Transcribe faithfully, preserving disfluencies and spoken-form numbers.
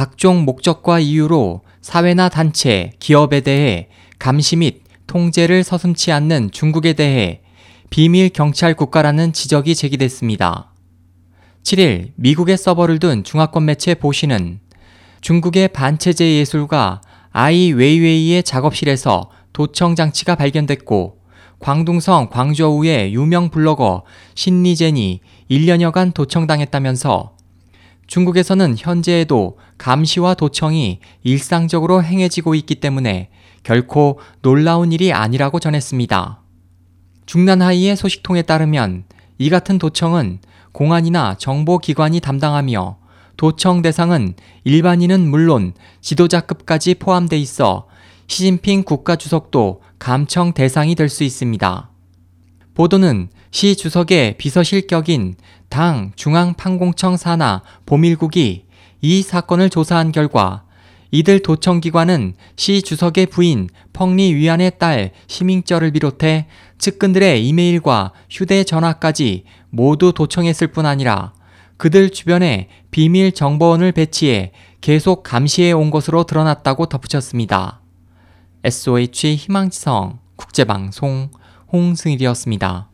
각종 목적과 이유로 사회나 단체, 기업에 대해 감시 및 통제를 서슴지 않는 중국에 대해 비밀 경찰 국가라는 지적이 제기됐습니다. 칠 일 미국의 서버를 둔 중화권 매체 보시는 중국의 반체제 예술가 아이 웨이웨이의 작업실에서 도청 장치가 발견됐고 광둥성 광저우의 유명 블로거 신리젠이 일 년여간 도청당했다면서 중국에서는 현재에도 감시와 도청이 일상적으로 행해지고 있기 때문에 결코 놀라운 일이 아니라고 전했습니다. 중난하이의 소식통에 따르면 이 같은 도청은 공안이나 정보기관이 담당하며 도청 대상은 일반인은 물론 지도자급까지 포함돼 있어 시진핑 국가주석도 감청 대상이 될 수 있습니다. 보도는 시 주석의 비서실격인 당 중앙판공청 산하 보밀국이 이 사건을 조사한 결과 이들 도청기관은 시 주석의 부인 펑리 위안의 딸 시밍절을 비롯해 측근들의 이메일과 휴대전화까지 모두 도청했을 뿐 아니라 그들 주변에 비밀 정보원을 배치해 계속 감시해 온 것으로 드러났다고 덧붙였습니다. 에스오에이치 희망지성 국제방송 홍승일이었습니다.